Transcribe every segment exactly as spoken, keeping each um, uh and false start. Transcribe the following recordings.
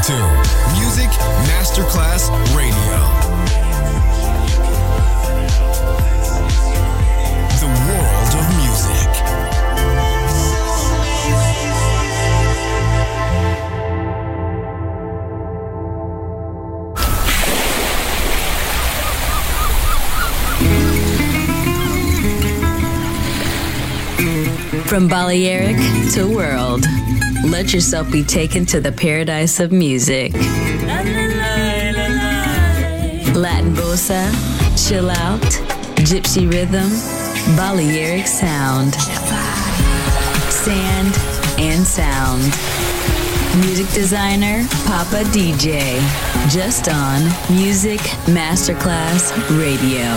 listening to Music Masterclass Radio. The world of music. From Balearic to world. Let yourself be taken to the paradise of music. Latin bossa, chill out, gypsy rhythm, Balearic sound, sand and sound. Music designer Papa D J, just on Music Masterclass Radio.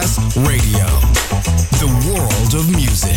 Masterclass Radio. The world of music.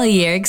Polyeric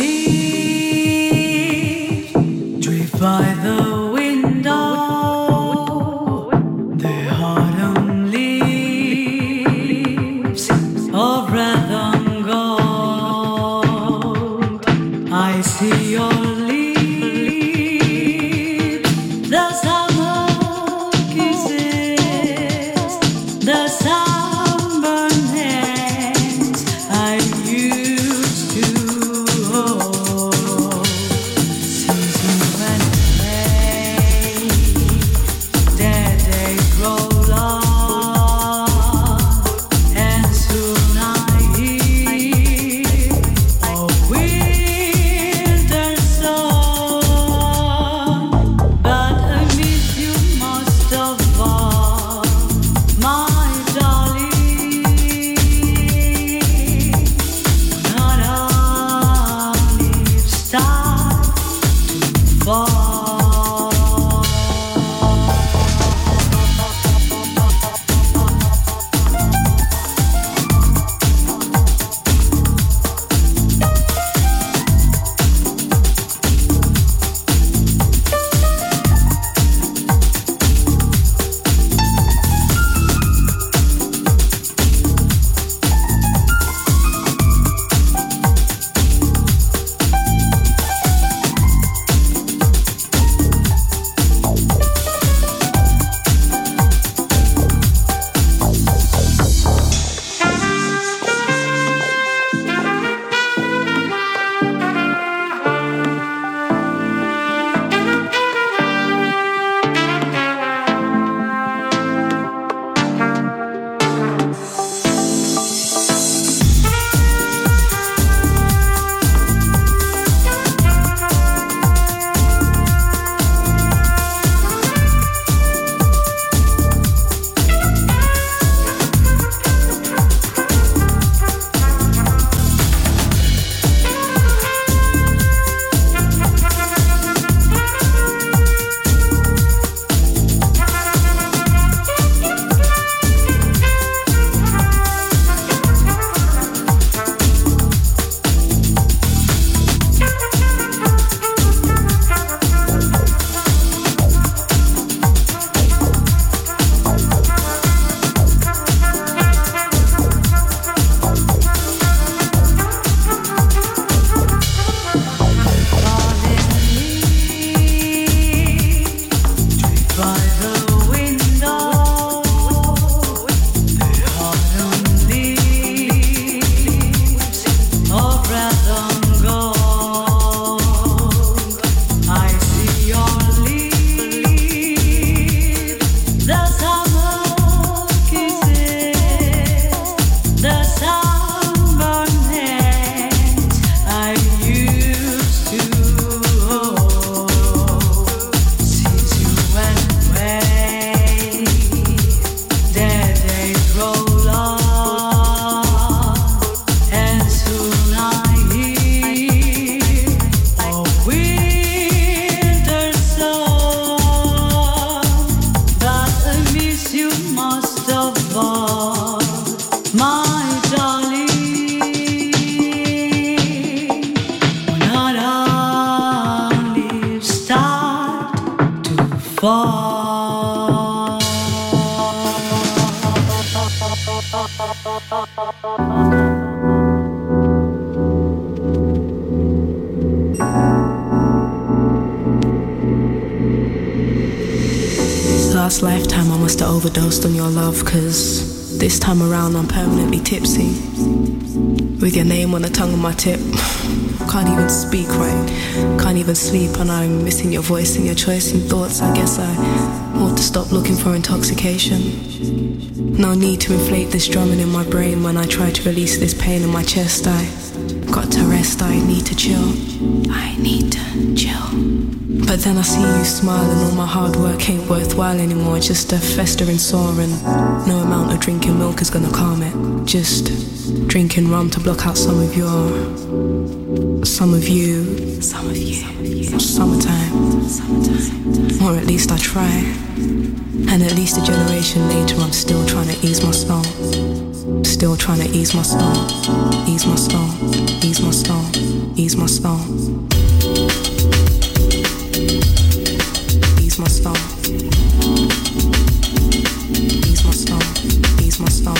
leaves drift by the lifetime I must have overdosed on your love, cause this time around I'm permanently tipsy with your name on the tongue of my tip. Can't even speak right, can't even sleep, and I'm missing your voice and your choice in thoughts. I guess I ought to stop looking for intoxication. No need to inflate this drumming in my brain when I try to release this pain in my chest. I got to rest, I need to chill, I need to chill. But then I see you smile and all my hard work ain't worthwhile anymore. It's just a festering sore and no amount of drinking milk is gonna calm it. Just drinking rum to block out some of your some of you, some of you, summertime, summertime, or at least I try, and at least a generation later I'm still trying to ease my soul, still trying to ease my soul, ease my soul, ease my soul, ease my soul, ease my soul, ease my soul, ease my soul.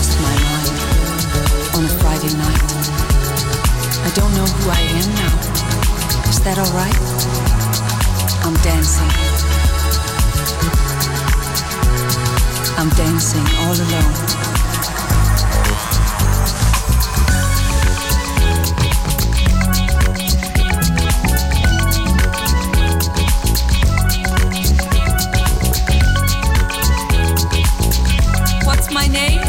lost my mind on a Friday night. I don't know who I am now. Is that all right? I'm dancing. I'm dancing all alone. What's my name?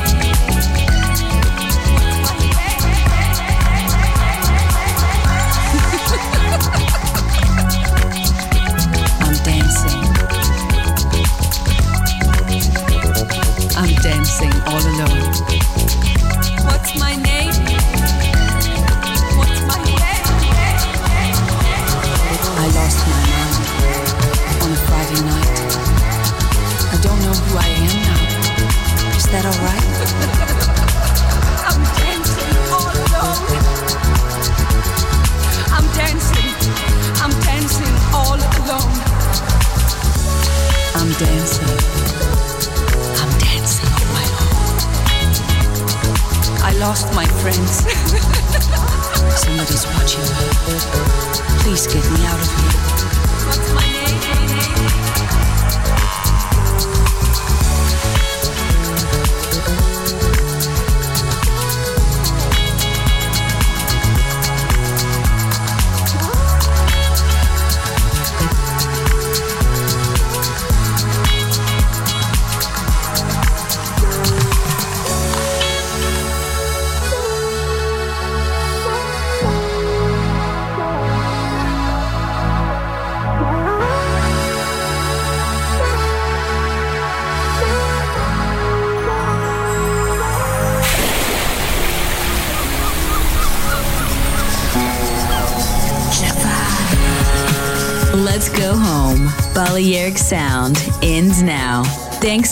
Dancing all alone. What's my name? What's my name? I lost my mind on a Friday night. I don't know who I am now. Is that all right? I'm dancing all alone. I'm dancing. I'm dancing all alone. I'm dancing. I lost my friends. Somebody's watching me. Please get me out of here. What's my name? Go home. Balearic Sound ends now. Thanks